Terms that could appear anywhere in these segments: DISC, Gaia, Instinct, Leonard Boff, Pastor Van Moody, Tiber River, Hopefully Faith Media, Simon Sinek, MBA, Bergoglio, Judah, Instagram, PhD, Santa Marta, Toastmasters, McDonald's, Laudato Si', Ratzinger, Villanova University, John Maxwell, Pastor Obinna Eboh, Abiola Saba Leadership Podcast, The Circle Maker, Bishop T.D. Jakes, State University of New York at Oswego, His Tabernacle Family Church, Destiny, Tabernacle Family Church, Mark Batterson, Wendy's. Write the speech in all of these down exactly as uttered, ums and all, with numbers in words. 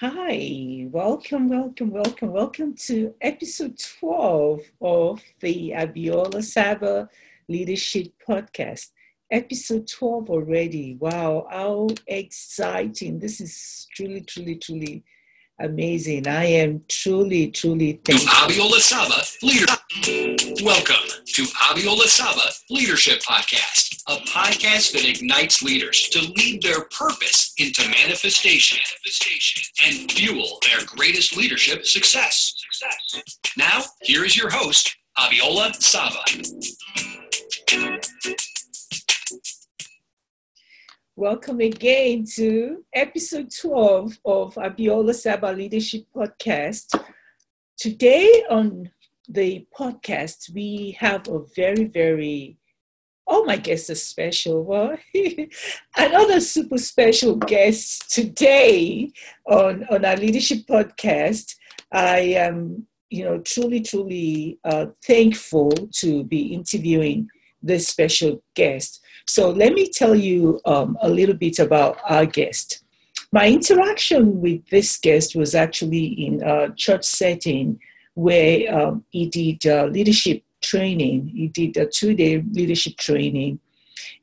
Hi, welcome, welcome, welcome, welcome to episode twelve of the Abiola Saba Leadership Podcast. Episode twelve already. Wow, how exciting. This is truly, truly, truly amazing. I am truly, truly thankful. Abiola Saba Leadership. Welcome to Abiola Saba Leadership Podcast, a podcast that ignites leaders to lead their purpose into manifestation, manifestation and fuel their greatest leadership success. success. Now, here is your host, Abiola Saba. Welcome again to episode twelve of Abiola Saba Leadership Podcast. Today on the podcast, we have a very, very, oh my guests are special. Well, another super special guest today on, on our leadership podcast. I am, you know, truly, truly uh, thankful to be interviewing this special guest. So let me tell you um, a little bit about our guest. My interaction with this guest was actually in a church setting where um, he did uh, leadership training. He did a two-day leadership training,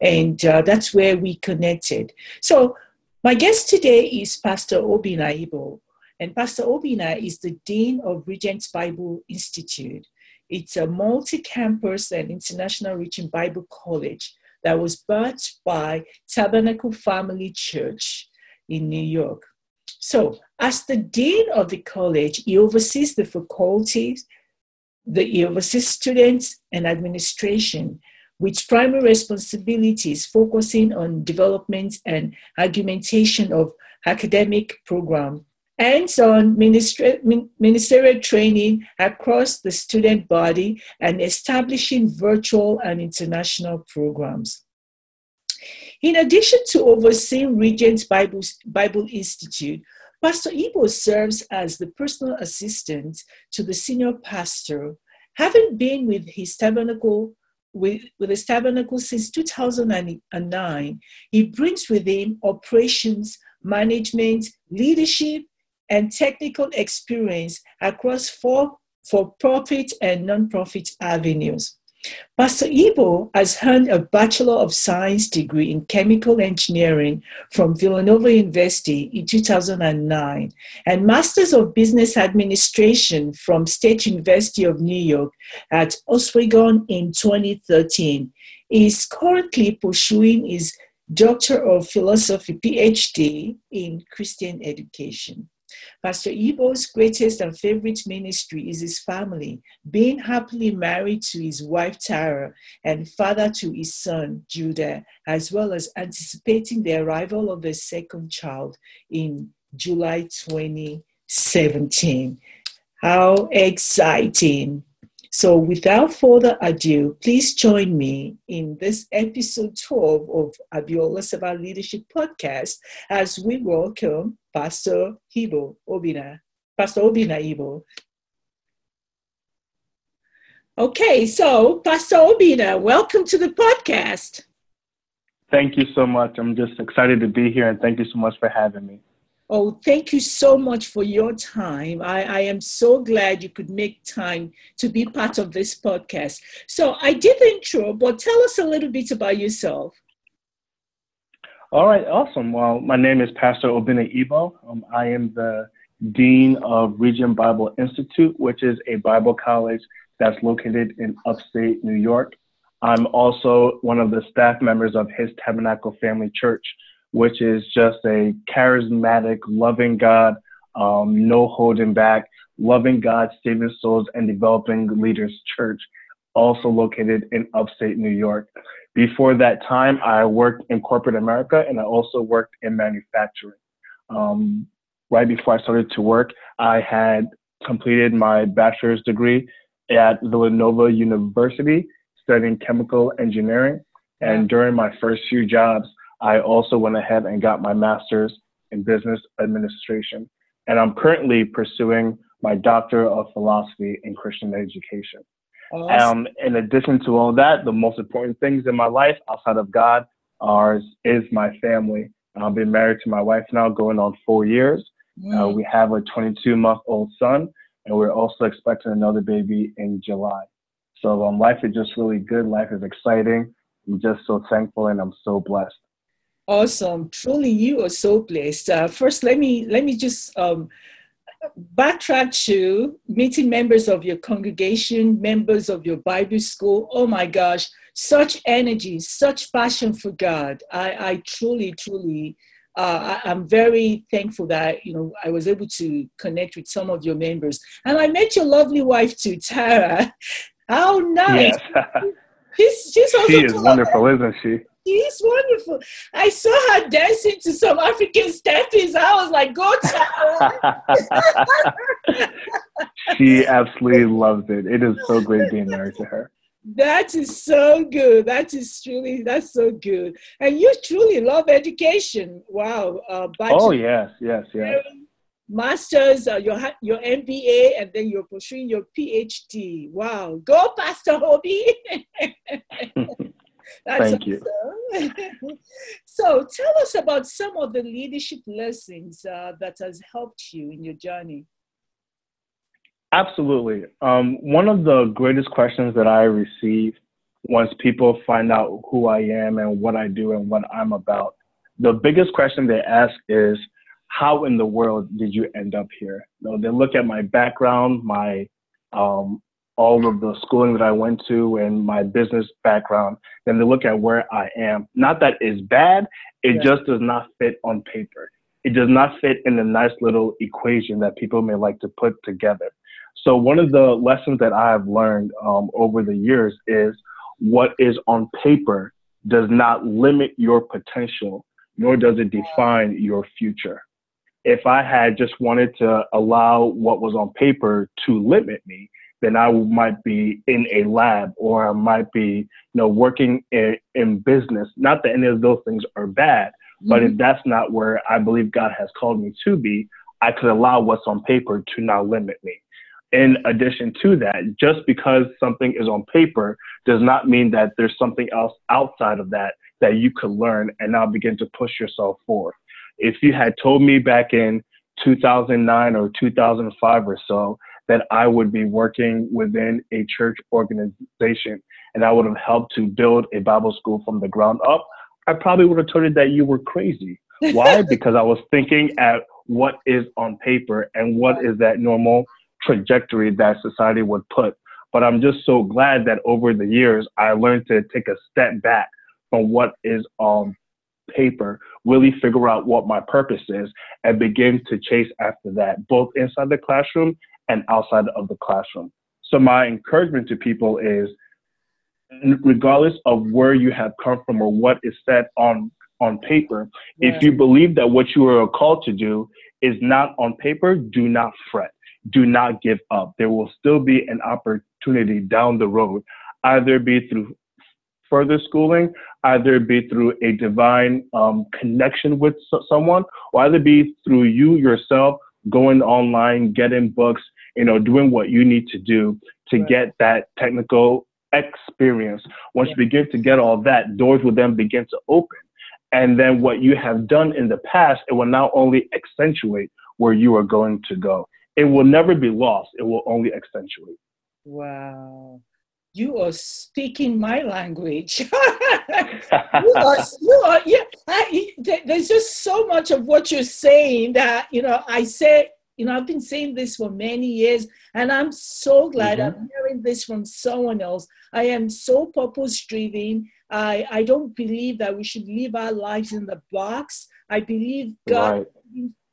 and uh, that's where we connected. So my guest today is Pastor Obinna Eboh, and Pastor Obinna is the Dean of Regent Bible Institute. It's a multi-campus and international reaching Bible college that was birthed by Tabernacle Family Church in New York. So as the dean of the college, he oversees the faculties, the, he oversees students and administration with primary responsibilities focusing on development and augmentation of academic program, hands-on ministerial training across the student body and establishing virtual and international programs. In addition to overseeing Regent Bible, Bible Institute, Pastor Eboh serves as the personal assistant to the senior pastor, having been with his tabernacle With, with his tabernacle since two thousand nine. He brings with him operations, management, leadership, and technical experience across four for-profit and non-profit avenues. Pastor Eboh has earned a Bachelor of Science degree in Chemical Engineering from Villanova University in two thousand nine and Masters of Business Administration from State University of New York at Oswego in twenty thirteen. He is currently pursuing his Doctor of Philosophy, P H D, in Christian Education. Pastor Eboh's greatest and favorite ministry is his family, being happily married to his wife Tara and father to his son Judah, as well as anticipating the arrival of their second child in July twenty seventeen. How exciting! So without further ado, please join me in this episode twelve of Abiola Saba Leadership Podcast as we welcome Pastor Eboh Obinna, Pastor Obinna Eboh. Okay, so Pastor Obinna, welcome to the podcast. Thank you so much. I'm just excited to be here, and thank you so much for having me. Oh, thank you so much for your time. I, I am so glad you could make time to be part of this podcast. So I did the intro, but tell us a little bit about yourself. All right, awesome. Well, my name is Pastor Obinna Eboh. Um, I am the Dean of Regent Bible Institute, which is a Bible college that's located in upstate New York. I'm also one of the staff members of His Tabernacle Family Church, which is just a charismatic, loving God, um, no holding back, loving God, saving souls, and developing leaders church, also located in upstate New York. Before that time, I worked in corporate America, and I also worked in manufacturing. Um, right before I started to work, I had completed my bachelor's degree at Villanova University, studying chemical engineering. And during my first few jobs, I also went ahead and got my master's in business administration. And I'm currently pursuing my doctor of philosophy in Christian education. Awesome. Um, in addition to all that, the most important things in my life outside of God are, is my family. I've been married to my wife now going on four years. Mm. Uh, we have a twenty-two month old son, and we're also expecting another baby in July. So um, life is just really good. Life is exciting. I'm just so thankful, and I'm so blessed. Awesome. Truly, you are so blessed. Uh, first, let me let me just um, backtrack to meeting members of your congregation, members of your Bible school. Oh, my gosh. Such energy, such passion for God. I, I truly, truly, uh, I, I'm very thankful that, you know, I was able to connect with some of your members. And I met your lovely wife too, Tara. How nice. Yeah. she's, she's also she is wonderful, isn't she? She's wonderful. I saw her dancing to some African steppies. I was like, go Tara. She absolutely loves it. It is so great being married to her. That is so good. That is truly, that's so good. And you truly love education. Wow. Uh, oh, yes, yes, yes. Masters, uh, your your M B A, and then you're pursuing your P H D. Wow. Go, Pastor Obi. That's Thank awesome. you. So tell us about some of the leadership lessons uh, that has helped you in your journey. Absolutely. Um, one of the greatest questions that I receive once people find out who I am and what I do and what I'm about, the biggest question they ask is, how in the world did you end up here? You know, they look at my background, my um, all of the schooling that I went to, and my business background. Then they look at where I am. Not that it's bad. It yeah. just does not fit on paper. It does not fit in the nice little equation that people may like to put together. So one of the lessons that I have learned um, over the years is what is on paper does not limit your potential, nor does it define your future. If I had just wanted to allow what was on paper to limit me, then I might be in a lab, or I might be, you know, working in, in business. Not that any of those things are bad, mm-hmm. but if that's not where I believe God has called me to be, I could allow what's on paper to not limit me. In addition to that, just because something is on paper does not mean that there's something else outside of that that you could learn and now begin to push yourself forward. If you had told me back in two thousand nine or two thousand five or so that I would be working within a church organization and I would have helped to build a Bible school from the ground up, I probably would have told you that you were crazy. Why? Because I was thinking at what is on paper and what is that normal trajectory that society would put. But I'm just so glad that over the years, I learned to take a step back from what is on paper, really figure out what my purpose is, and begin to chase after that, both inside the classroom and outside of the classroom. So my encouragement to people is, regardless of where you have come from or what is set on, on paper, yeah. if you believe that what you are called to do is not on paper, do not fret. Do not give up. There will still be an opportunity down the road, either be through further schooling, either be through a divine um, connection with so- someone, or either be through you yourself going online, getting books, you know, doing what you need to do to right. get that technical experience. Once yeah. you begin to get all that, doors will then begin to open. And then what you have done in the past, it will not only accentuate where you are going to go. It will never be lost. It will only accentuate. Wow. You are speaking my language. you are, you are, yeah, I, there's just so much of what you're saying that, you know, I say, you know, I've been saying this for many years, and I'm so glad mm-hmm. I'm hearing this from someone else. I am so purpose-driven. I, I don't believe that we should live our lives in the box. I believe God... Right.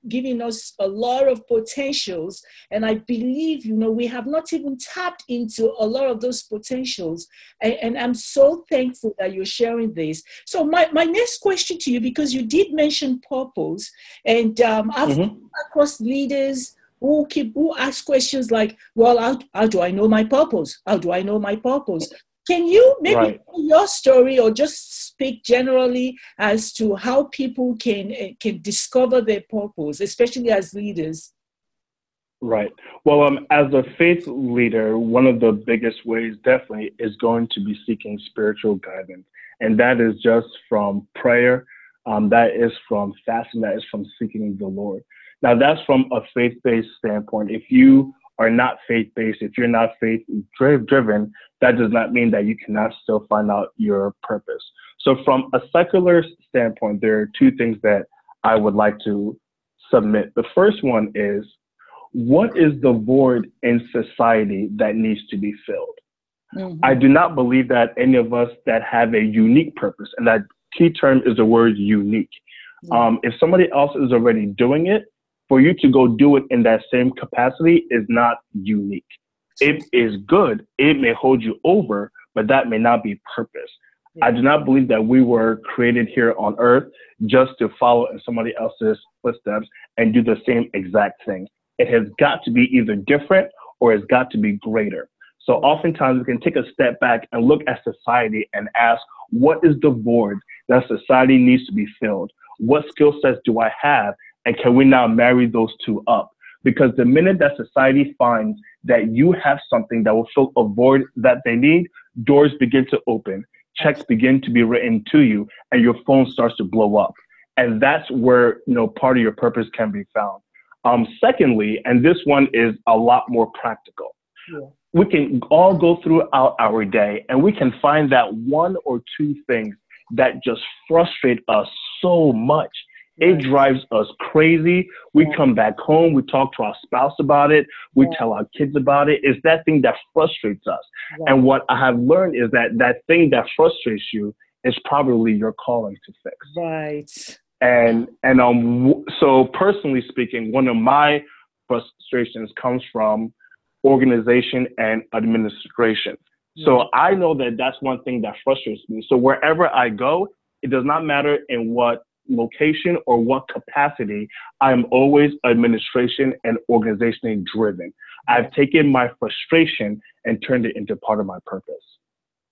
giving us a lot of potentials. And I believe, you know, we have not even tapped into a lot of those potentials. And, and I'm so thankful that you're sharing this. So my, my next question to you, because you did mention purpose, and um, I've mm-hmm. come across leaders who keep, who ask questions like, well, how, how do I know my purpose? How do I know my purpose? Can you maybe right. tell your story, or just speak generally as to how people can can discover their purpose, especially as leaders? Right. Well, um, as a faith leader, one of the biggest ways definitely is going to be seeking spiritual guidance. And that is just from prayer. Um, that is from fasting. That is from seeking the Lord. Now, that's from a faith-based standpoint. If you are not faith-based, if you're not faith-driven, that does not mean that you cannot still find out your purpose. So from a secular standpoint, there are two things that I would like to submit. The first one is, what is the void in society that needs to be filled? Mm-hmm. I do not believe that any of us that have a unique purpose, and that key term is the word unique. Mm-hmm. Um, if somebody else is already doing it, for you to go do it in that same capacity is not unique. It is good. It may hold you over, but that may not be purpose. Yeah. I do not believe that we were created here on earth just to follow in somebody else's footsteps and do the same exact thing. It has got to be either different or it's got to be greater. So oftentimes we can take a step back and look at society and ask, what is the void that society needs to be filled? What skill sets do I have? And can we now marry those two up? Because the minute that society finds that you have something that will fill a void that they need, doors begin to open, checks begin to be written to you, and your phone starts to blow up. And that's where, you know, part of your purpose can be found. Um, secondly, and this one is a lot more practical. Yeah. We can all go throughout our day and we can find that one or two things that just frustrate us so much. It drives us crazy. We yeah. come back home. We talk to our spouse about it. We yeah. tell our kids about it. It's that thing that frustrates us. Yeah. And what I have learned is that that thing that frustrates you is probably your calling to fix. Right. And, and um, so personally speaking, one of my frustrations comes from organization and administration. Yeah. So I know that that's one thing that frustrates me. So wherever I go, it does not matter in what location or what capacity, I'm always administration and organization driven. I've taken my frustration and turned it into part of my purpose.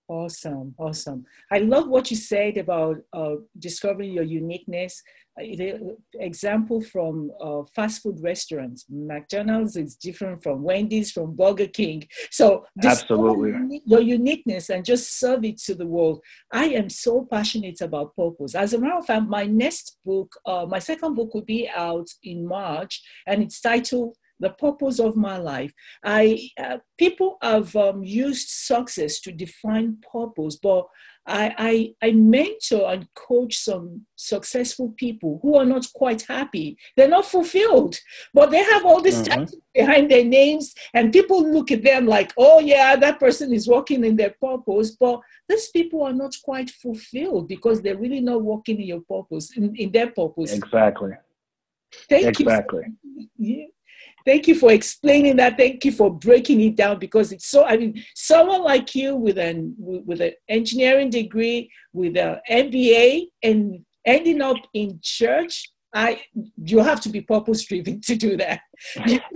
Awesome. Awesome. I love what you said about uh, discovering your uniqueness. Uh, the example from uh, fast food restaurants, McDonald's is different from Wendy's, from Burger King. So absolutely, your uniqueness and just serve it to the world. I am so passionate about purpose. As a matter of fact, my next book, uh, my second book will be out in March, and it's titled The Purpose of My Life. I uh, people have um, used success to define purpose, but I, I I mentor and coach some successful people who are not quite happy. They're not fulfilled, but they have all this mm-hmm. tattoos behind their names, and people look at them like, oh yeah, that person is walking in their purpose, but these people are not quite fulfilled because they're really not walking in your purpose, in, in their purpose. Exactly. Thank exactly. you. Yeah. Thank you for explaining that. Thank you for breaking it down, because it's so, I mean, someone like you with an with an engineering degree, with an M B A, and ending up in church, I you have to be purpose driven to do that.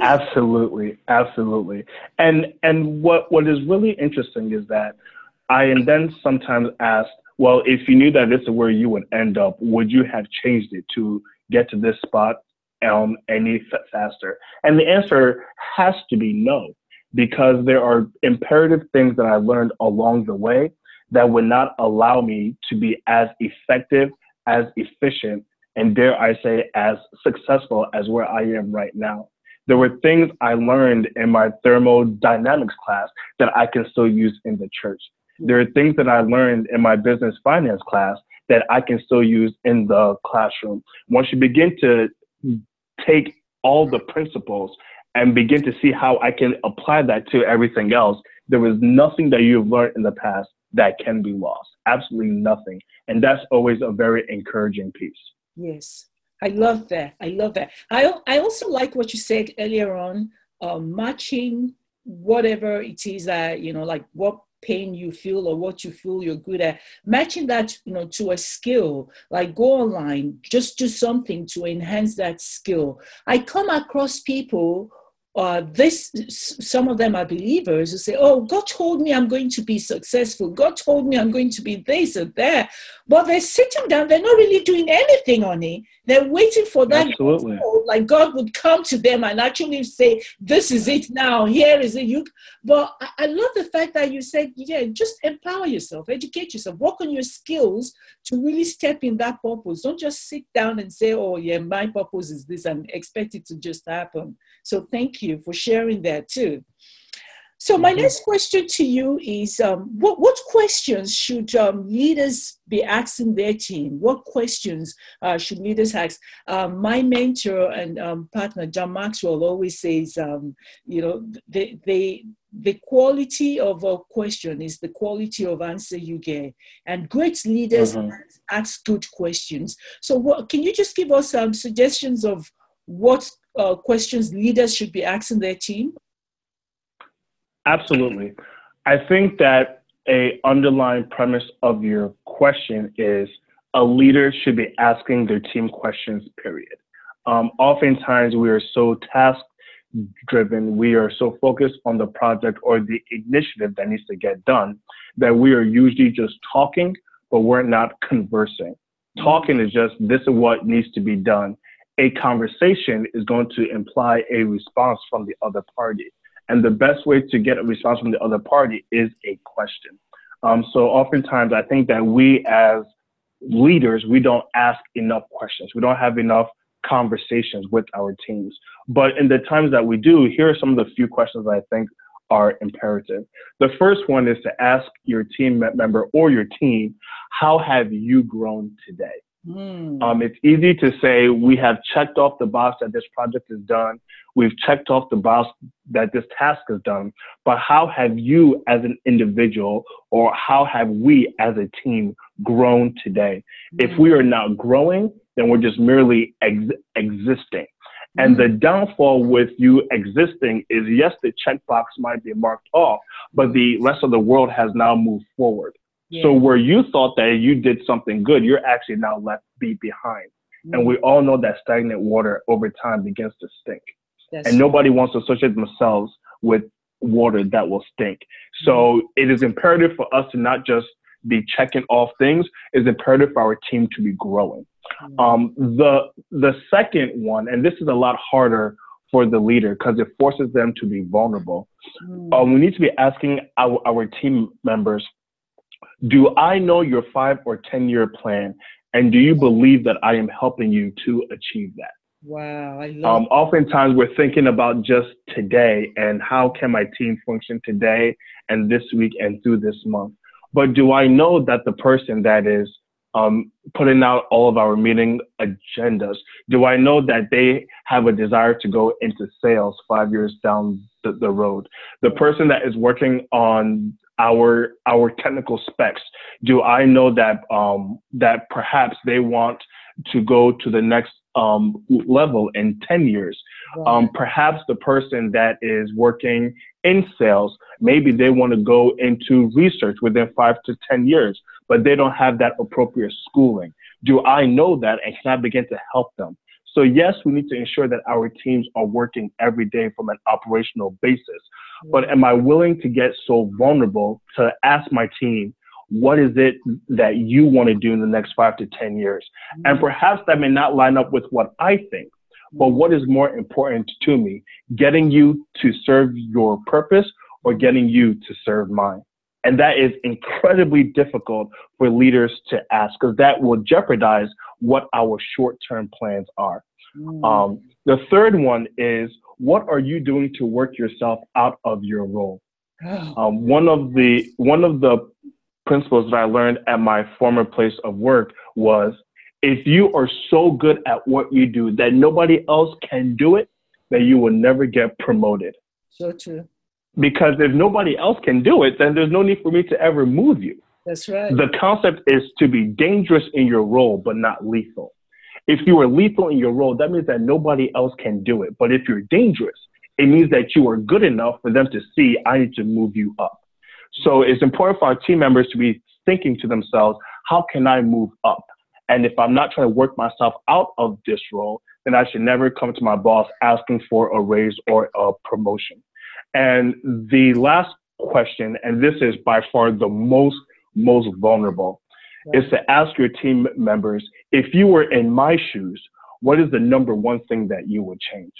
Absolutely, absolutely. And and what, what is really interesting is that I am then sometimes asked, well, if you knew that this is where you would end up, would you have changed it to get to this spot Um, any faster? And the answer has to be no, because there are imperative things that I learned along the way that would not allow me to be as effective, as efficient, and dare I say, as successful as where I am right now. There were things I learned in my thermodynamics class that I can still use in the church. There are things that I learned in my business finance class that I can still use in the classroom. Once you begin to take all the principles and begin to see how I can apply that to everything else, there is nothing that you've learned in the past that can be lost. Absolutely nothing. And that's always a very encouraging piece. Yes. I love that. I love that. I, I also like what you said earlier on, uh, matching whatever it is that, you know, like what pain you feel or what you feel you're good at, matching that, you know, to a skill. Like go online, just do something to enhance that skill. I come across people Uh, this, some of them are believers who say, oh, God told me I'm going to be successful. God told me I'm going to be this or that. But they're sitting down. They're not really doing anything on it. They're waiting for that. Absolutely. Gospel, like God would come to them and actually say, this is it now. Here is it. You. But I, I love the fact that you said, yeah, just empower yourself, educate yourself, work on your skills to really step in that purpose. Don't just sit down and say, oh, yeah, my purpose is this and expect it to just happen. So thank you. you for sharing that too. So my next question to you is, um, what, what questions should um, leaders be asking their team? What questions uh, should leaders ask? Uh, my mentor and um, partner, John Maxwell, always says, um, you know, they, they, the quality of a question is the quality of answer you get. And great leaders mm-hmm. ask, ask good questions. So what, can you just give us some suggestions of what Uh, questions leaders should be asking their team? Absolutely. I think that a underlying premise of your question is a leader should be asking their team questions, period. Um, oftentimes we are so task driven, we are so focused on the project or the initiative that needs to get done that we are usually just talking, but we're not conversing. Talking is just, this is what needs to be done. A conversation is going to imply a response from the other party. And the best way to get a response from the other party is a question. Um, so oftentimes I think that we as leaders, we don't ask enough questions. We don't have enough conversations with our teams. But in the times that we do, here are some of the few questions I think are imperative. The first one is to ask your team member or your team, how have you grown today? Mm. Um, it's easy to say we have checked off the box that this project is done. We've checked off the box that this task is done. But how have you as an individual or how have we as a team grown today? Mm. If we are not growing, then we're just merely ex- existing. And the downfall with you existing is, yes, the checkbox might be marked off, but the rest of the world has now moved forward. Yeah. So where you thought that you did something good, you're actually now left be behind. Mm-hmm. And we all know that stagnant water over time begins to stink. That's and nobody true. Wants to associate themselves with water that will stink. So mm-hmm. it is imperative for us to not just be checking off things. It's imperative for our team to be growing. Mm-hmm. Um, the the second one, and this is a lot harder for the leader because it forces them to be vulnerable. Mm-hmm. Um, we need to be asking our, our team members, do I know your five or ten-year plan, and do you believe that I am helping you to achieve that? Wow, I love um, oftentimes we're thinking about just today and how can my team function today and this week and through this month. But do I know that the person that is um, putting out all of our meeting agendas, do I know that they have a desire to go into sales five years down the, the road? The person that is working on Our our technical specs. Do I know that um, that perhaps they want to go to the next um, level in ten years? Right. Um, perhaps the person that is working in sales, maybe they want to go into research within five to ten years, but they don't have that appropriate schooling. Do I know that and can I begin to help them? So yes, we need to ensure that our teams are working every day from an operational basis. But am I willing to get so vulnerable to ask my team, what is it that you want to do in the next five to ten years? And perhaps that may not line up with what I think, but what is more important to me, getting you to serve your purpose or getting you to serve mine? And that is incredibly difficult for leaders to ask because that will jeopardize what our short-term plans are. Mm. Um, the third one is, what are you doing to work yourself out of your role? Oh. Um, one of the one of the principles that I learned at my former place of work was, if you are so good at what you do that nobody else can do it, then you will never get promoted. So true. Because if nobody else can do it, then there's no need for me to ever move you. That's right. The concept is to be dangerous in your role, but not lethal. If you are lethal in your role, that means that nobody else can do it. But if you're dangerous, it means that you are good enough for them to see, I need to move you up. So it's important for our team members to be thinking to themselves, how can I move up? And if I'm not trying to work myself out of this role, then I should never come to my boss asking for a raise or a promotion. And the last question, and this is by far the most, most vulnerable, yeah. is to ask your team members, if you were in my shoes, what is the number one thing that you would change?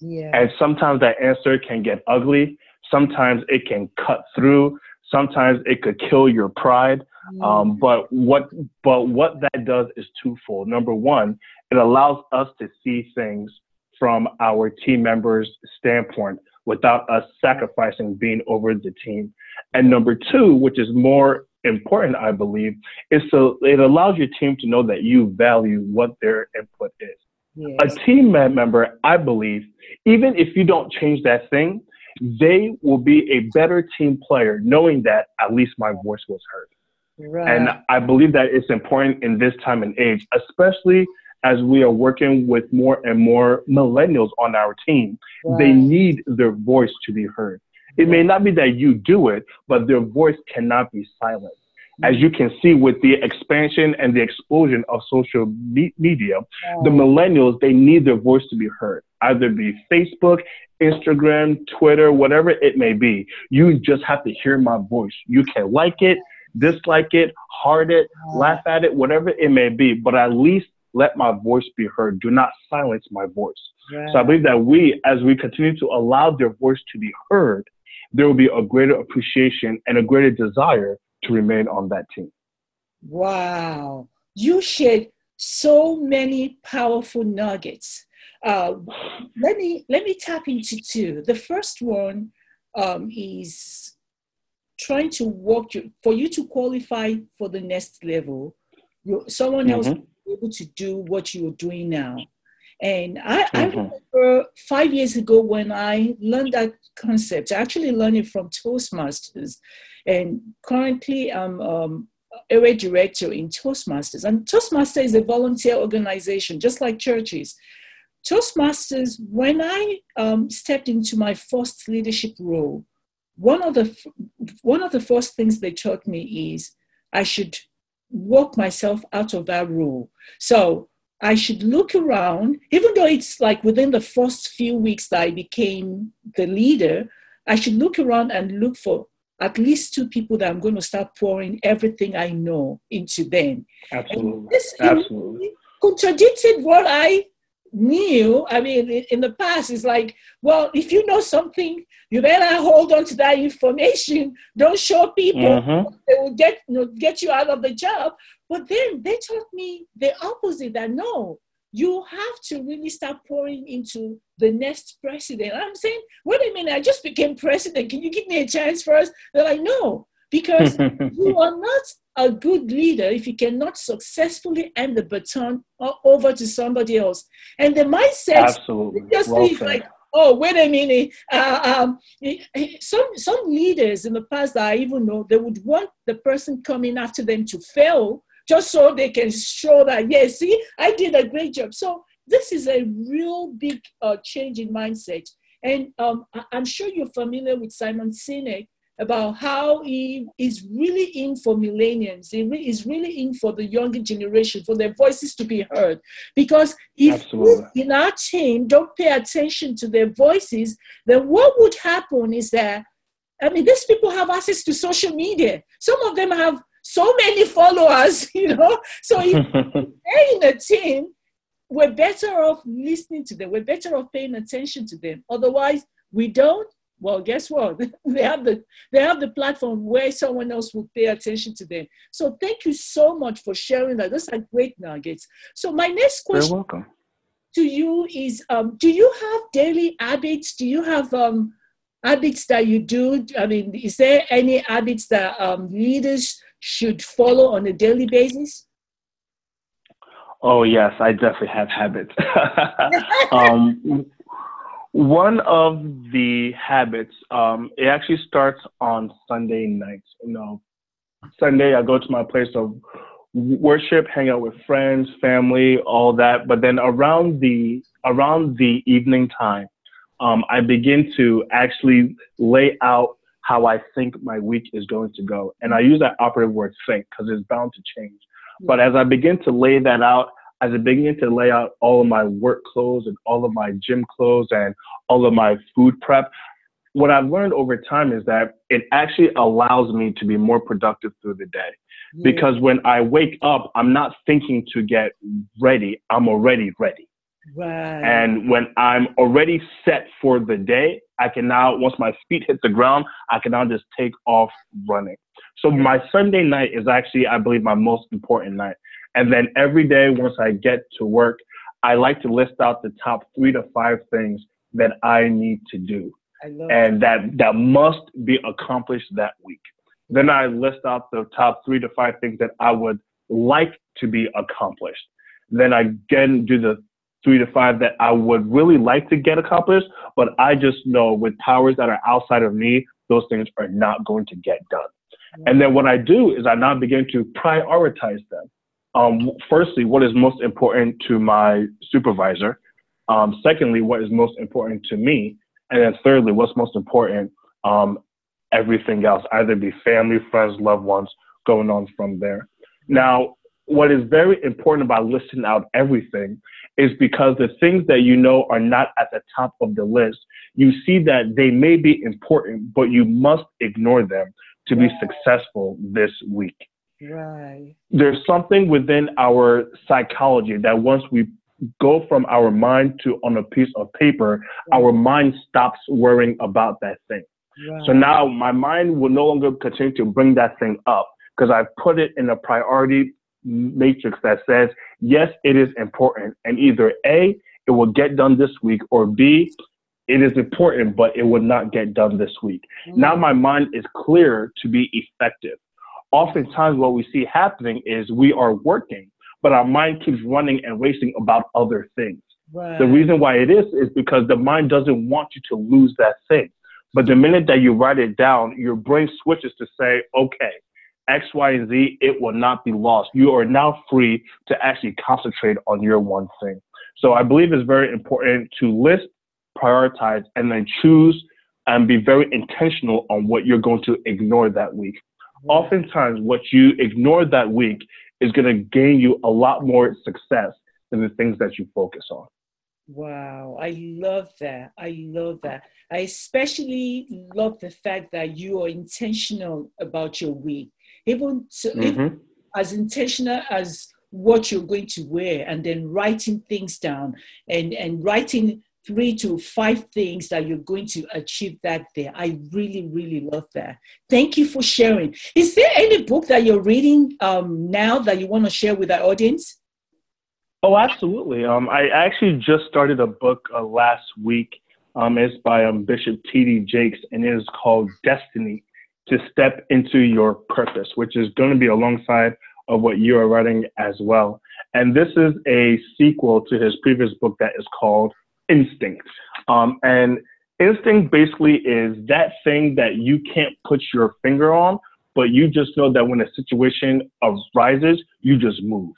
Yeah. And sometimes that answer can get ugly. Sometimes it can cut through. Sometimes it could kill your pride. Yeah. Um, but what but what that does is twofold. Number one, it allows us to see things from our team members' standpoint without us sacrificing being over the team. And number two, which is more important, I believe, is so it allows your team to know that you value what their input is. Yes. A team member, I believe, even if you don't change that thing, they will be a better team player knowing that at least my voice was heard. Right. And I believe that it's important in this time and age, especially as we are working with more and more millennials on our team. Right. They need their voice to be heard. It may not be that you do it, but their voice cannot be silent. As you can see with the expansion and the explosion of social me- media, oh. the millennials, they need their voice to be heard, either be Facebook, Instagram, Twitter, whatever it may be. You just have to hear my voice. You can like it, dislike it, heart it, oh. laugh at it, whatever it may be, but at least let my voice be heard. Do not silence my voice. Yeah. So I believe that we, as we continue to allow their voice to be heard, there will be a greater appreciation and a greater desire to remain on that team. Wow. You shared so many powerful nuggets. Uh, let me let me tap into two. The first one um, is trying to walk you, for you to qualify for the next level, you, someone mm-hmm. else will be able to do what you're doing now. And I, mm-hmm. I remember five years ago when I learned that concept. I actually learned it from Toastmasters. And currently I'm um, area director in Toastmasters. And Toastmasters is a volunteer organization, just like churches. Toastmasters, when I um, stepped into my first leadership role, one of the one of the first things they taught me is I should walk myself out of that role. So I should look around, even though it's like within the first few weeks that I became the leader, I should look around and look for at least two people that I'm going to start pouring everything I know into them. Absolutely. And this Absolutely. contradicted what I knew. I mean, in the past, it's like, well, if you know something, you better hold on to that information. Don't show people. Mm-hmm. They will get, you know, get you out of the job. But then they taught me the opposite, that no, you have to really start pouring into the next president. I'm saying, wait a minute, I just became president. Can you give me a chance first? They're like, no, because you are not a good leader if you cannot successfully hand the baton over to somebody else. And the mindset Absolutely. just well is like, oh, wait a minute. Uh, um, some some leaders in the past that I even know, they would want the person coming after them to fail just so they can show that, yes, see, I did a great job. So this is a real big uh, change in mindset. And um, I- I'm sure you're familiar with Simon Sinek about how he is really in for millennials. He re- is really in for the younger generation, for their voices to be heard. Because if Absolutely. we in our team don't pay attention to their voices, then what would happen is that, I mean, these people have access to social media. Some of them have so many followers, you know? So if they're in a team, we're better off listening to them. We're better off paying attention to them. Otherwise, we don't. Well, guess what? They have the they have the platform where someone else will pay attention to them. So thank you so much for sharing that. Those are great nuggets. So my next question You're welcome. to you is, um, do you have daily habits? Do you have um, habits that you do? I mean, is there any habits that um, leaders should follow on a daily basis? Oh, yes, I definitely have habits. um, One of the habits, um, it actually starts on Sunday nights. You know, Sunday I go to my place of worship, hang out with friends, family, all that. But then around the around the evening time, um, I begin to actually lay out how I think my week is going to go. And I use that operative word think because it's bound to change. But as I begin to lay that out, as I began to lay out all of my work clothes and all of my gym clothes and all of my food prep, what I've learned over time is that it actually allows me to be more productive through the day. Yeah. Because when I wake up, I'm not thinking to get ready. I'm already ready. Right. And when I'm already set for the day, I can now, once my feet hit the ground, I can now just take off running. So my Sunday night is actually, I believe, my most important night. And then every day, once I get to work, I like to list out the top three to five things that I need to do. I love and that. that that must be accomplished that week. Then I list out the top three to five things that I would like to be accomplished. Then I again do the three to five that I would really like to get accomplished, but I just know with powers that are outside of me, those things are not going to get done. Right. And then what I do is I now begin to prioritize them. Um, firstly, what is most important to my supervisor? Um, secondly, what is most important to me? And then thirdly, what's most important, um, everything else, either be family, friends, loved ones, going on from there. Now, what is very important about listing out everything is because the things that you know are not at the top of the list, you see that they may be important, but you must ignore them to be successful this week. Right. There's something within our psychology that once we go from our mind to on a piece of paper, right, our mind stops worrying about that thing. Right. So now my mind will no longer continue to bring that thing up because I put it in a priority matrix that says, yes, it is important. And either A, it will get done this week, or B, it is important, but it will not get done this week. Right. Now my mind is clearer to be effective. Oftentimes what we see happening is we are working, but our mind keeps running and racing about other things. Right. The reason why it is is because the mind doesn't want you to lose that thing. But the minute that you write it down, your brain switches to say, okay, X, Y, and Z, it will not be lost. You are now free to actually concentrate on your one thing. So I believe it's very important to list, prioritize, and then choose and be very intentional on what you're going to ignore that week. Right. Oftentimes, what you ignore that week is going to gain you a lot more success than the things that you focus on. Wow, I love that. I love that. I especially love the fact that you are intentional about your week, even, to, mm-hmm. even as intentional as what you're going to wear, and then writing things down and, and writing three to five things that you're going to achieve that day. I really, really love that. Thank you for sharing. Is there any book that you're reading um, now that you want to share with our audience? Oh, absolutely. Um, I actually just started a book uh, last week. Um, it's by um, Bishop T D Jakes, and it is called Destiny, to Step Into Your Purpose, which is going to be alongside of what you are writing as well. And this is a sequel to his previous book that is called Instinct. Um, and instinct basically is that thing that you can't put your finger on, but you just know that when a situation arises, you just move.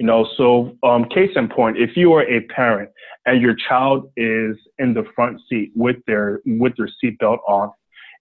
You know, so um, case in point, if you are a parent and your child is in the front seat with their with their seatbelt on,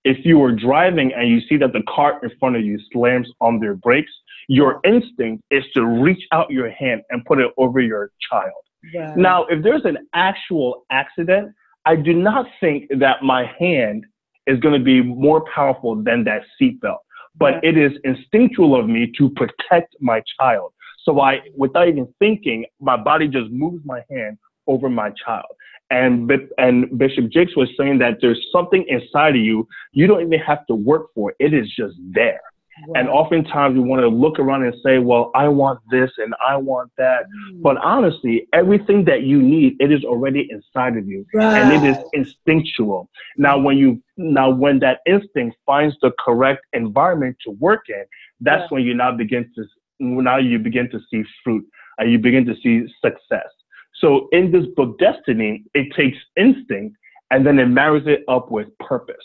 if you are driving and you see that the car in front of you slams on their brakes, your instinct is to reach out your hand and put it over your child. Yeah. Now, if there's an actual accident, I do not think that my hand is going to be more powerful than that seatbelt, but yeah. It is instinctual of me to protect my child. So I, without even thinking, my body just moves my hand over my child. And, and Bishop Jakes was saying that there's something inside of you. You don't even have to work for it. It is just there. Wow. And oftentimes we want to look around and say, well, I want this and I want that. Mm. But honestly, everything that you need, it is already inside of you. Right. And it is instinctual. Now, when you now when that instinct finds the correct environment to work in, that's yeah. when you now begin to now you begin to see fruit and you begin to see success. So in this book, Destiny, it takes instinct and then it marries it up with purpose.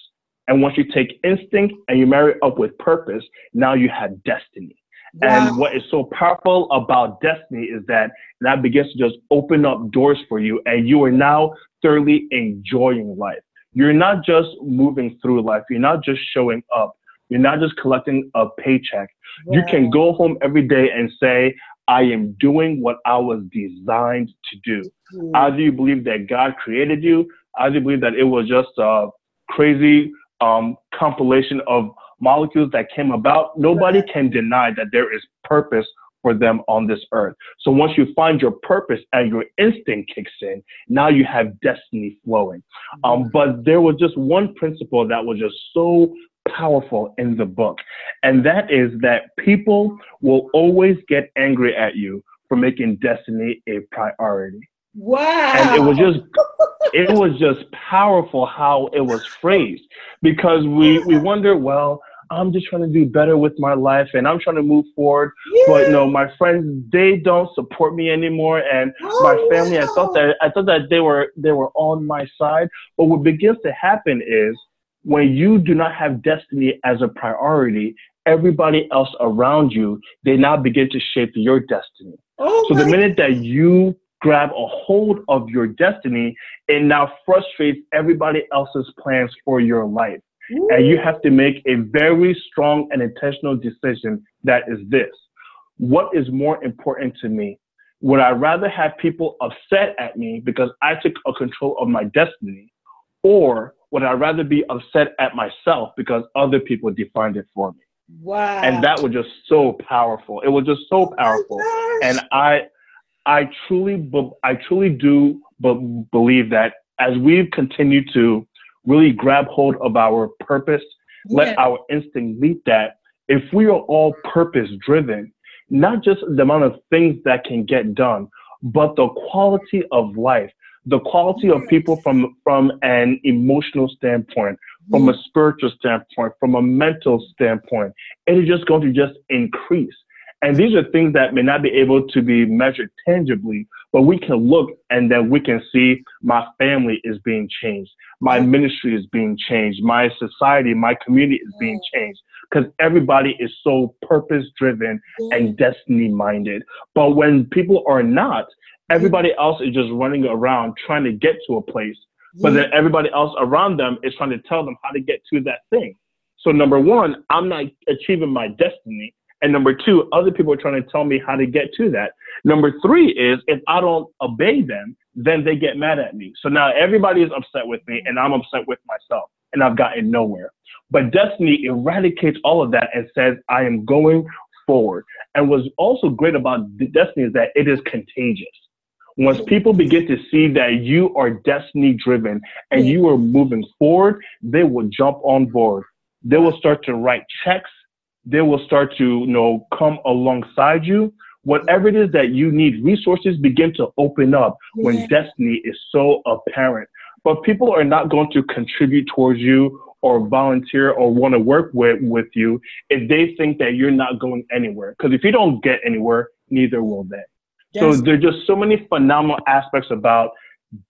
And once you take instinct and you marry it up with purpose, now you have destiny. Wow. And what is so powerful about destiny is that that begins to just open up doors for you, and you are now thoroughly enjoying life. You're not just moving through life. You're not just showing up. You're not just collecting a paycheck. Wow. You can go home every day and say, I am doing what I was designed to do. Mm. Either you believe that God created you, either you believe that it was just a crazy um, compilation of molecules that came about. Nobody can deny that there is purpose for them on this earth. So once you find your purpose and your instinct kicks in, now you have destiny flowing. Um, but there was just one principle that was just so powerful in the book, and that is that people will always get angry at you for making destiny a priority. Wow. And it was just it was just powerful how it was phrased, because we we wonder, well, I'm just trying to do better with my life and I'm trying to move forward. Yeah. But no, my friends, they don't support me anymore. And oh, my family, wow. I thought that I thought that they were they were on my side. But what begins to happen is when you do not have destiny as a priority, everybody else around you, they now begin to shape your destiny. Oh, so the minute that you grab a hold of your destiny, it now frustrates everybody else's plans for your life. Ooh. And you have to make a very strong and intentional decision that is this: what is more important to me? Would I rather have people upset at me because I took a control of my destiny, or would I rather be upset at myself because other people defined it for me? Wow. And that was just so powerful. It was just so powerful. Oh, and I I truly, be- I truly do be- believe that as we continue to really grab hold of our purpose, yeah. let our instinct lead that, if we are all purpose-driven, not just the amount of things that can get done, but the quality of life, the quality yes. of people from, from an emotional standpoint, from yes. a spiritual standpoint, from a mental standpoint, it is just going to just increase. And these are things that may not be able to be measured tangibly, but we can look and then we can see my family is being changed. My yeah. ministry is being changed. My society, my community is yeah. being changed, because everybody is so purpose-driven yeah. and destiny-minded. But when people are not, everybody yeah. else is just running around trying to get to a place, yeah. but then everybody else around them is trying to tell them how to get to that thing. So number one, I'm not achieving my destiny. And number two, other people are trying to tell me how to get to that. Number three is, if I don't obey them, then they get mad at me. So now everybody is upset with me and I'm upset with myself and I've gotten nowhere. But destiny eradicates all of that and says, I am going forward. And what's also great about destiny is that it is contagious. Once people begin to see that you are destiny driven and you are moving forward, they will jump on board. They will start to write checks. They will start to, you know, come alongside you. Whatever it is that you need, resources begin to open up when yeah. destiny is so apparent. But people are not going to contribute towards you or volunteer or want to work with, with you if they think that you're not going anywhere. Because if you don't get anywhere, neither will they. Yes. So there are just so many phenomenal aspects about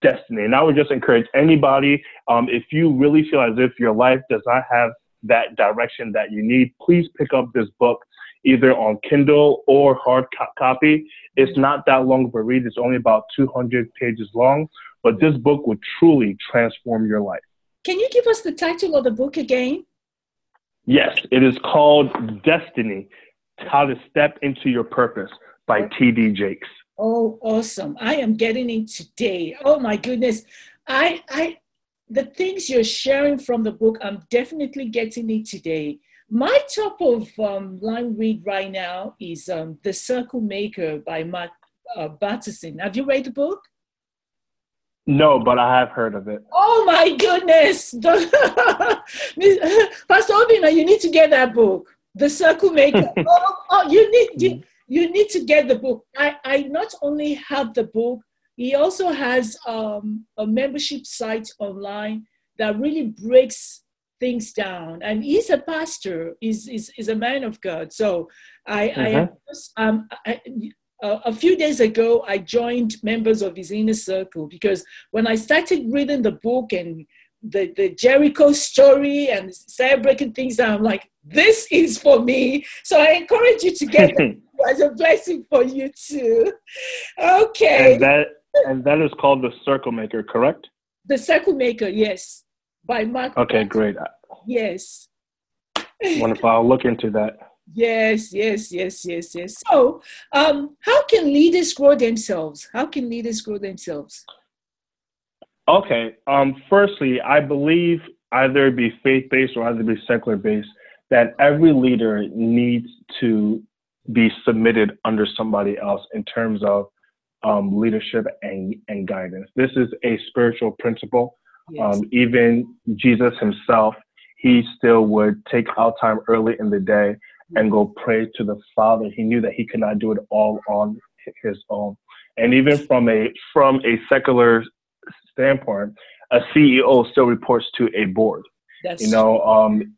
destiny. And I would just encourage anybody, um, if you really feel as if your life does not have that direction that you need, please pick up this book, either on Kindle or hard copy. It's not that long of a read. It's only about two hundred pages long, but this book would truly transform your life. Can you give us the title of the book again? Yes, it is called Destiny, How to Step into Your Purpose by T D Jakes. Oh, awesome. I am getting it today. Oh my goodness. I, I, The things you're sharing from the book, I'm definitely getting it today. My top of um, line read right now is um, The Circle Maker by Mark uh, Batterson. Have you read the book? No, but I have heard of it. Oh my goodness. Pastor Obinna, you need to get that book, The Circle Maker. oh, oh, you need you, you need to get the book. I, I not only have the book, he also has um, a membership site online that really breaks things down. And he's a pastor, he's, he's, he's a man of God. So I, mm-hmm. I, just, um, I uh, a few days ago, I joined members of his inner circle, because when I started reading the book and the, the Jericho story and started breaking things down, I'm like, this is for me. So I encourage you to get it. As a blessing for you too. Okay. And that, and that is called The Circle Maker, correct? The Circle Maker, yes. By Mark. Okay, Batterson. Great. Yes. Wonderful. I'll look into that. Yes, yes, yes, yes, yes. So um, how can leaders grow themselves? How can leaders grow themselves? Okay. Um, firstly, I believe either it be faith-based or either it be secular-based, that every leader needs to be submitted under somebody else in terms of um, leadership and, and guidance. This is a spiritual principle. Yes. Um, even Jesus himself, he still would take out time early in the day and go pray to the Father. He knew that he could not do it all on his own. And even from a from a secular standpoint, a C E O still reports to a board. That's you know, um,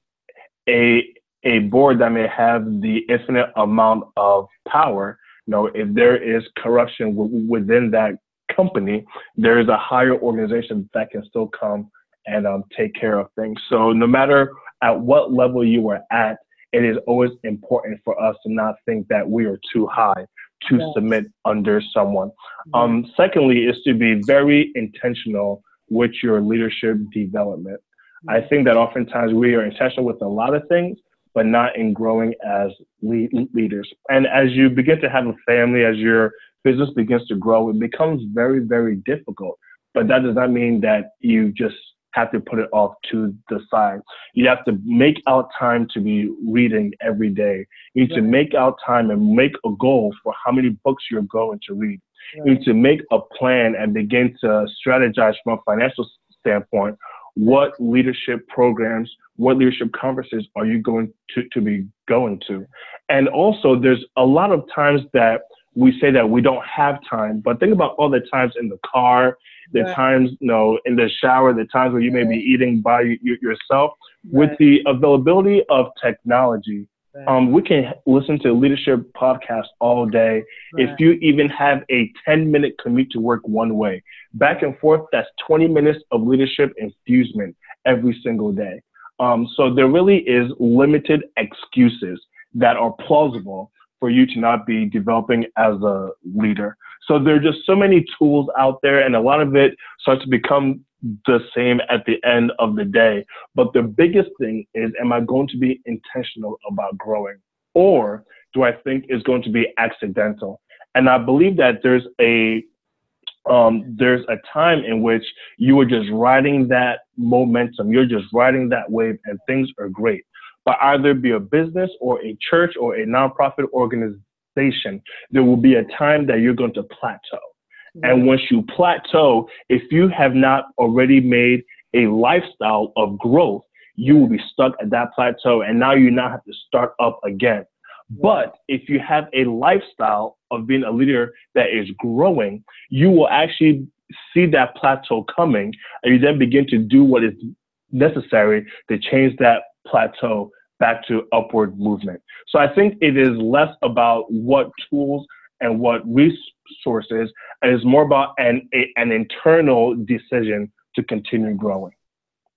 a a board that may have the infinite amount of power. You know, if there is corruption w- within that company, there is a higher organization that can still come and um, take care of things. So no matter at what level you are at, it is always important for us to not think that we are too high to yes. submit under someone. Mm-hmm. Um, secondly, is to be very intentional with your leadership development. Mm-hmm. I think that oftentimes we are intentional with a lot of things, but not in growing as lead leaders. And as you begin to have a family, as your business begins to grow, it becomes very, very difficult. But that does not mean that you just have to put it off to the side. You have to make out time to be reading every day. You need right. to make out time and make a goal for how many books you're going to read. Right. You need to make a plan and begin to strategize from a financial standpoint. What leadership programs, what leadership conferences are you going to, to be going to? And also, there's a lot of times that we say that we don't have time, but think about all the times in the car, the right. times, you know, in the shower, the times where you right. may be eating by you, yourself. Right. With the availability of technology, right. um, we can listen to leadership podcasts all day. Right. If you even have a ten-minute commute to work one way, back and forth, that's twenty minutes of leadership infusement every single day. Um, so there really is limited excuses that are plausible for you to not be developing as a leader. So there are just so many tools out there, and a lot of it starts to become the same at the end of the day. But the biggest thing is, am I going to be intentional about growing? Or do I think it's going to be accidental? And I believe that there's a um, there's a time in which you are just riding that momentum. You're just riding that wave, and things are great. But either be a business or a church or a nonprofit organization, there will be a time that you're going to plateau. Mm-hmm. And once you plateau, if you have not already made a lifestyle of growth, you will be stuck at that plateau, and now you now have to start up again. Mm-hmm. But if you have a lifestyle of being a leader that is growing, you will actually see that plateau coming, and you then begin to do what is necessary to change that plateau back to upward movement. So I think it is less about what tools and what resources, and it's more about an a, an internal decision to continue growing.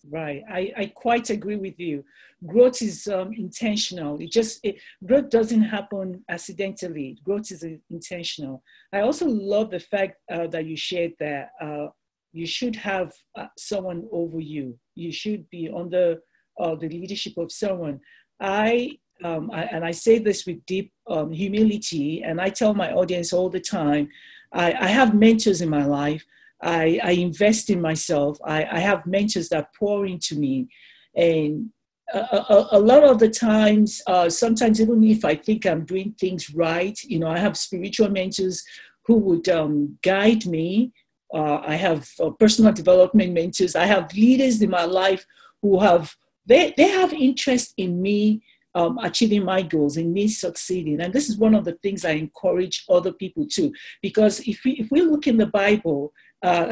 Right. I, I quite agree with you. Growth is um, intentional. It just it, growth doesn't happen accidentally. Growth is intentional. I also love the fact uh, that you shared that uh, you should have uh, someone over you. You should be under or the leadership of someone. I, um, I and I say this with deep um, humility, and I tell my audience all the time, I, I have mentors in my life. I, I invest in myself. I, I have mentors that pour into me. And a, a, a lot of the times, uh, sometimes even if I think I'm doing things right, you know, I have spiritual mentors who would um, guide me. Uh, I have uh, personal development mentors. I have leaders in my life who have They they have interest in me um, achieving my goals, in me succeeding. And this is one of the things I encourage other people to, because if we, if we look in the Bible, uh,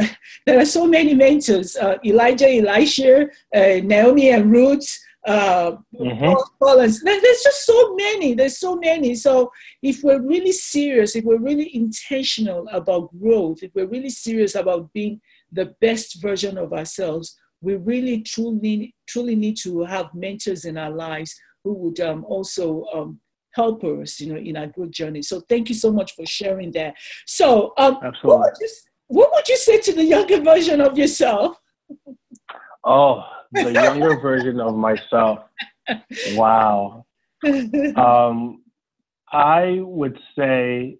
there are so many mentors, uh, Elijah, Elisha, uh, Naomi and Ruth, uh, mm-hmm. Paul, Paul and, there's just so many, there's so many. So if we're really serious, if we're really intentional about growth, if we're really serious about being the best version of ourselves, we really truly, truly need to have mentors in our lives who would um, also um, help us, you know, in our growth journey. So thank you so much for sharing that. So um, what, would you, what would you say to the younger version of yourself? Oh, the younger version of myself. Wow. um, I would say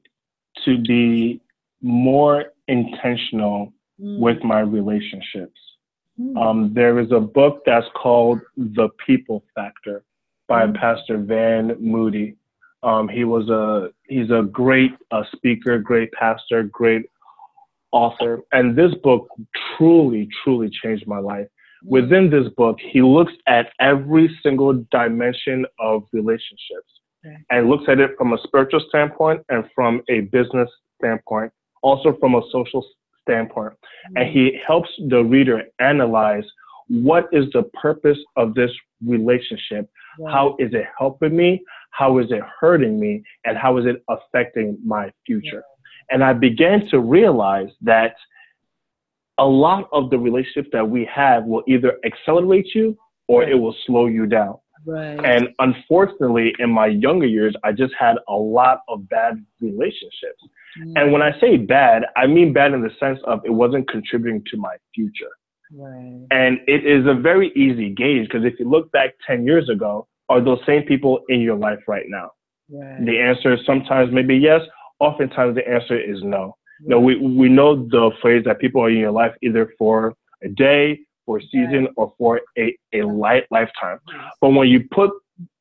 to be more intentional mm. with my relationships. Mm. Um, there is a book that's called The People Factor by mm. Pastor Van Moody. Um, he was a, he's a great uh, speaker, great pastor, great author. And this book truly, truly changed my life. Within this book, he looks at every single dimension of relationships okay. and looks at it from a spiritual standpoint and from a business standpoint, also from a social standpoint. Mm-hmm. And he helps the reader analyze what is the purpose of this relationship? Wow. How is it helping me? How is it hurting me? And how is it affecting my future? Yeah. And I began to realize that a lot of the relationships that we have will either accelerate you or right. it will slow you down. Right. And unfortunately, in my younger years, I just had a lot of bad relationships. Mm. And when I say bad, I mean bad in the sense of it wasn't contributing to my future. Right. And it is a very easy gauge because if you look back ten years ago, are those same people in your life right now? Right. The answer is sometimes maybe yes. Oftentimes the answer is no. No, we, we know the phrase that people are in your life either for a day, for a season, or for a, a light lifetime. But when you put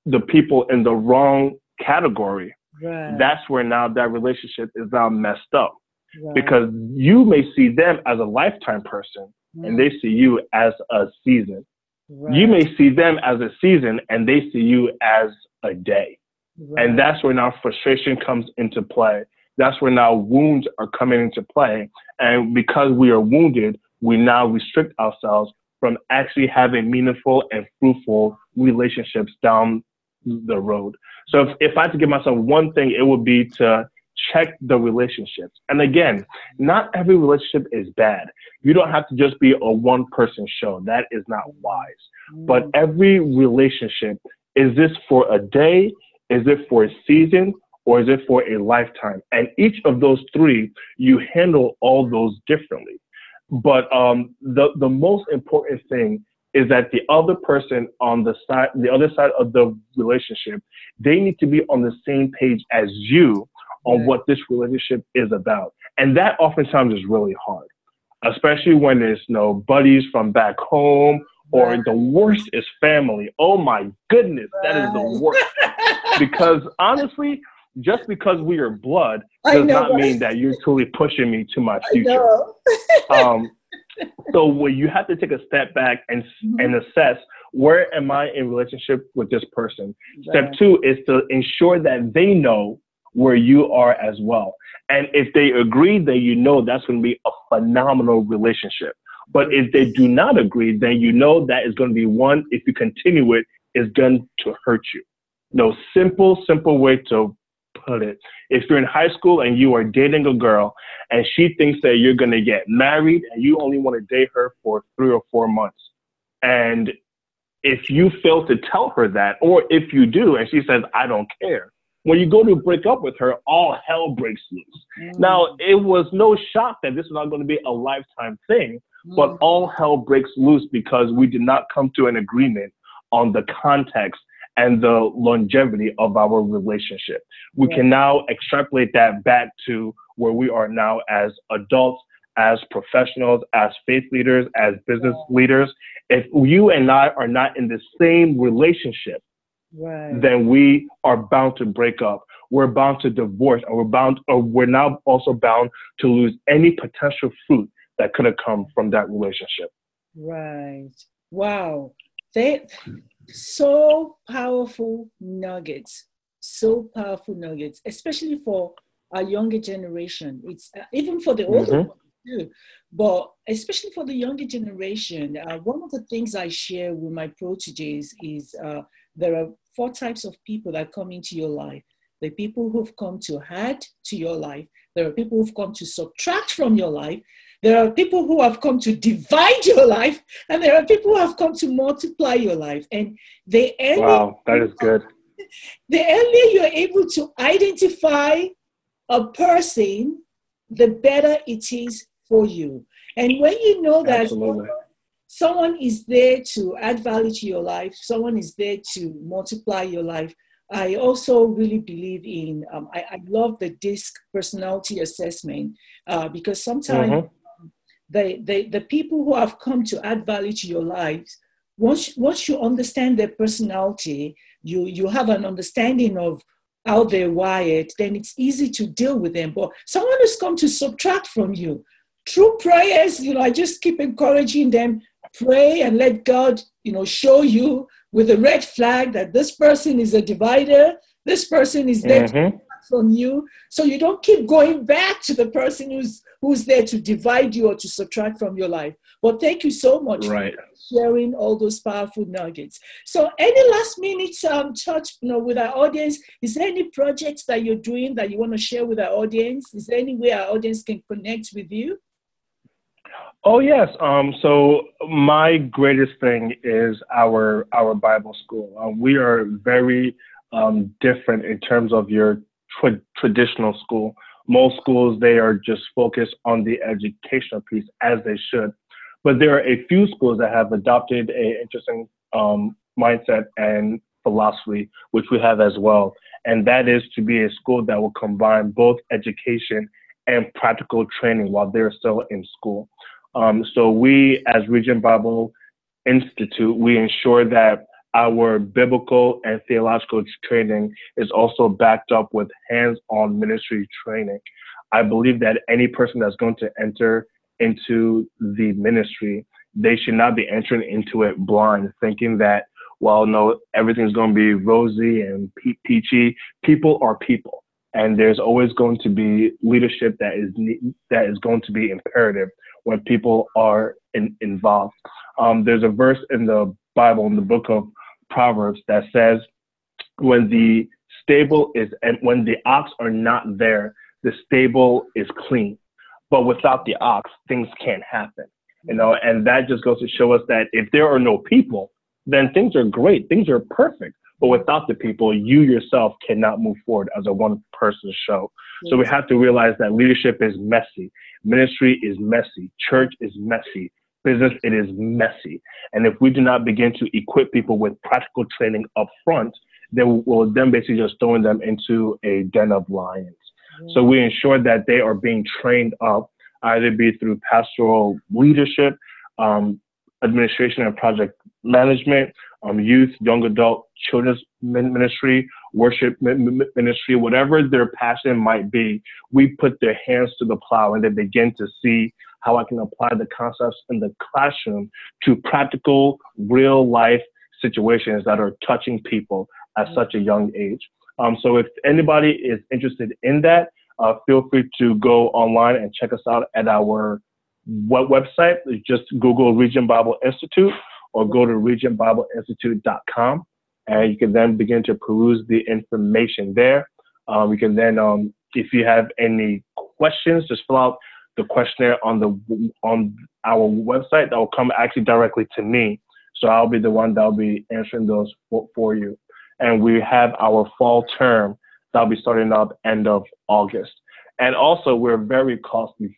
the people in the wrong category, right. that's where now that relationship is now messed up. Right. Because you may see them as a lifetime person, right. and they see you as a season. Right. You may see them as a season, and they see you as a day. Right. And that's where now frustration comes into play. That's where now wounds are coming into play. And because we are wounded, we now restrict ourselves from actually having meaningful and fruitful relationships down the road. So if, if I had to give myself one thing, it would be to check the relationships. And again, not every relationship is bad. You don't have to just be a one-person show. That is not wise. But every relationship, is this for a day? Is it for a season? Or is it for a lifetime? And each of those three, you handle all those differently. But um, the the most important thing is that the other person on the side, the other side of the relationship, they need to be on the same page as you on right. what this relationship is about. And that oftentimes is really hard, especially when there's no buddies from back home, or right. the worst is family. Oh my goodness, right. that is the worst. Because honestly, just because we are blood does know, not mean that you're truly pushing me to my future. um, so well, you have to take a step back and mm-hmm. and assess, where am I in relationship with this person? Right. Step two is to ensure that they know where you are as well. And if they agree, then you know that's going to be a phenomenal relationship. But if they do not agree, then you know that is going to be one, if you continue it, is going to hurt you. No, simple, simple way to put it. If you're in high school and you are dating a girl and she thinks that you're going to get married and you only want to date her for three or four months, and if you fail to tell her that, or if you do and she says, I don't care, when you go to break up with her, all hell breaks loose. Mm. Now, it was no shock that this was not going to be a lifetime thing, mm. but all hell breaks loose because we did not come to an agreement on the context and the longevity of our relationship. We yeah. can now extrapolate that back to where we are now as adults, as professionals, as faith leaders, as business yeah. leaders. If you and I are not in the same relationship, right. then we are bound to break up. We're bound to divorce, and we're bound, or we're now also bound to lose any potential fruit that could have come from that relationship. Right. Wow. They... So powerful nuggets, so powerful nuggets, especially for our younger generation. It's uh, even for the older mm-hmm. one too, but especially for the younger generation. Uh, one of the things I share with my proteges is uh, there are four types of people that come into your life. The people who've come to add to your life. There are people who've come to subtract from your life. There are people who have come to divide your life, and there are people who have come to multiply your life. And the earlier, wow, that is good. The earlier you're able to identify a person, the better it is for you. And when you know that someone, someone is there to add value to your life, someone is there to multiply your life, I also really believe in, um, I, I love the DISC personality assessment uh, because sometimes mm-hmm. the, the, the people who have come to add value to your lives, once, once you understand their personality, you, you have an understanding of how they're wired, then it's easy to deal with them. But someone who's come to subtract from you, through prayers, you know, I just keep encouraging them, pray and let God, you know, show you with a red flag that this person is a divider, this person is there mm-hmm. to subtract from you. So you don't keep going back to the person who's who's there to divide you or to subtract from your life. But thank you so much right. for sharing all those powerful nuggets. So any last minute um, touch, you know, with our audience, is there any projects that you're doing that you want to share with our audience? Is there any way our audience can connect with you? Oh, yes. Um, so my greatest thing is our our Bible school. Um, we are very um, different in terms of your tra- traditional school. Most schools, they are just focused on the educational piece, as they should. But there are a few schools that have adopted an interesting um, mindset and philosophy, which we have as well. And that is to be a school that will combine both education and practical training while they're still in school. Um, so we, as Regent Bible Institute, we ensure that our biblical and theological training is also backed up with hands-on ministry training. I believe that any person that's going to enter into the ministry, they should not be entering into it blind, thinking that, well, no, everything's going to be rosy and peachy. People are people. And there's always going to be leadership that is that is going to be imperative when people are in, involved. Um, there's a verse in the Bible, in the book of Proverbs, that says, "When the stable is and when the ox are not there, the stable is clean. But without the ox, things can't happen." You know, and that just goes to show us that if there are no people, then things are great, things are perfect. But without the people, you yourself cannot move forward as a one-person show. Yes. So we have to realize that leadership is messy. Ministry is messy. Church is messy. Business, it is messy. And if we do not begin to equip people with practical training up front, then we'll then basically just throwing them into a den of lions. Yes. So we ensure that they are being trained up, either be through pastoral leadership, um, administration and project management, um, youth, young adult, children's ministry, worship ministry, whatever their passion might be, we put their hands to the plow and they begin to see how I can apply the concepts in the classroom to practical, real life situations that are touching people at mm-hmm. such a young age. Um, so if anybody is interested in that, uh, feel free to go online and check us out at our What website? Just Google Regent Bible Institute or go to regent bible institute dot com and you can then begin to peruse the information there. Um, you can then, um, if you have any questions, just fill out the questionnaire on the on our website that will come actually directly to me. So I'll be the one that will be answering those for, for you. And we have our fall term that'll be starting up end of August. And also, we're very costly.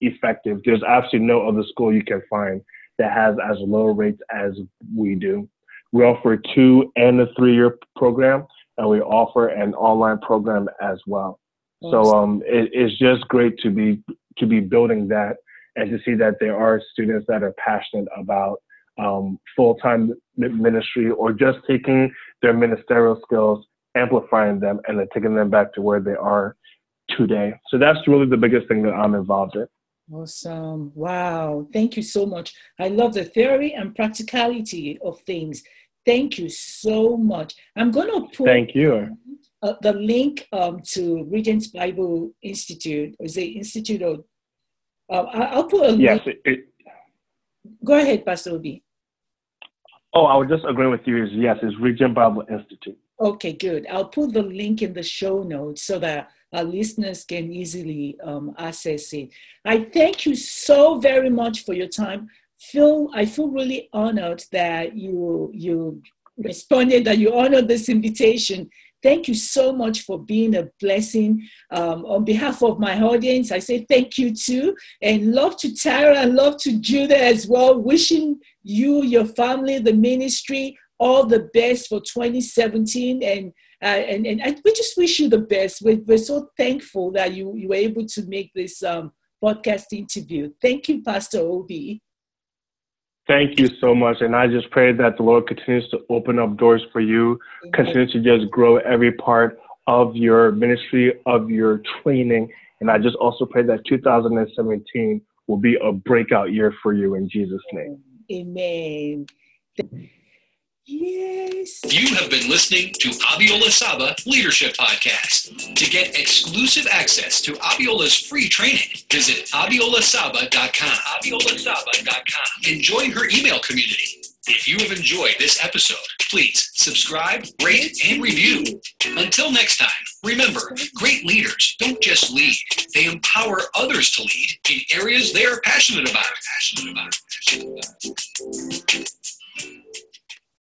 Effective. There's absolutely no other school you can find that has as low rates as we do. We offer a two and a three-year program, and we offer an online program as well. Awesome. So um, it, it's just great to be to be building that and to see that there are students that are passionate about um, full-time ministry or just taking their ministerial skills, amplifying them, and then taking them back to where they are today. So that's really the biggest thing that I'm involved in. Awesome. Wow. Thank you so much. I love the theory and practicality of things. Thank you so much. I'm going to put Thank you. Uh, the link um, to Regent's Bible Institute. Is it Institute? Of, uh, I'll put a yes, link. It, it, Go ahead, Pastor Obi. Oh, I would just agree with you. Yes, it's Regent Bible Institute. Okay, good. I'll put the link in the show notes so that our listeners can easily um, access it. I thank you so very much for your time. Phil, I feel really honored that you, you responded, that you honored this invitation. Thank you so much for being a blessing. Um, on behalf of my audience, I say thank you too. And love to Tara and love to Judah as well. Wishing you, your family, the ministry, all the best for twenty seventeen, and uh, and and I, we just wish you the best. We're, we're so thankful that you, you were able to make this um, podcast interview. Thank you, Pastor Obi. Thank you so much, and I just pray that the Lord continues to open up doors for you, Amen. Continues to just grow every part of your ministry, of your training, and I just also pray that two thousand seventeen will be a breakout year for you in Jesus' name. Amen. Yes. You have been listening to Abiola Saba Leadership Podcast. To get exclusive access to Abiola's free training, visit abiola saba dot com. abiola saba dot com and join her email community. If you have enjoyed this episode, please subscribe, rate, and review. Until next time, remember, great leaders don't just lead. They empower others to lead in areas they are passionate about.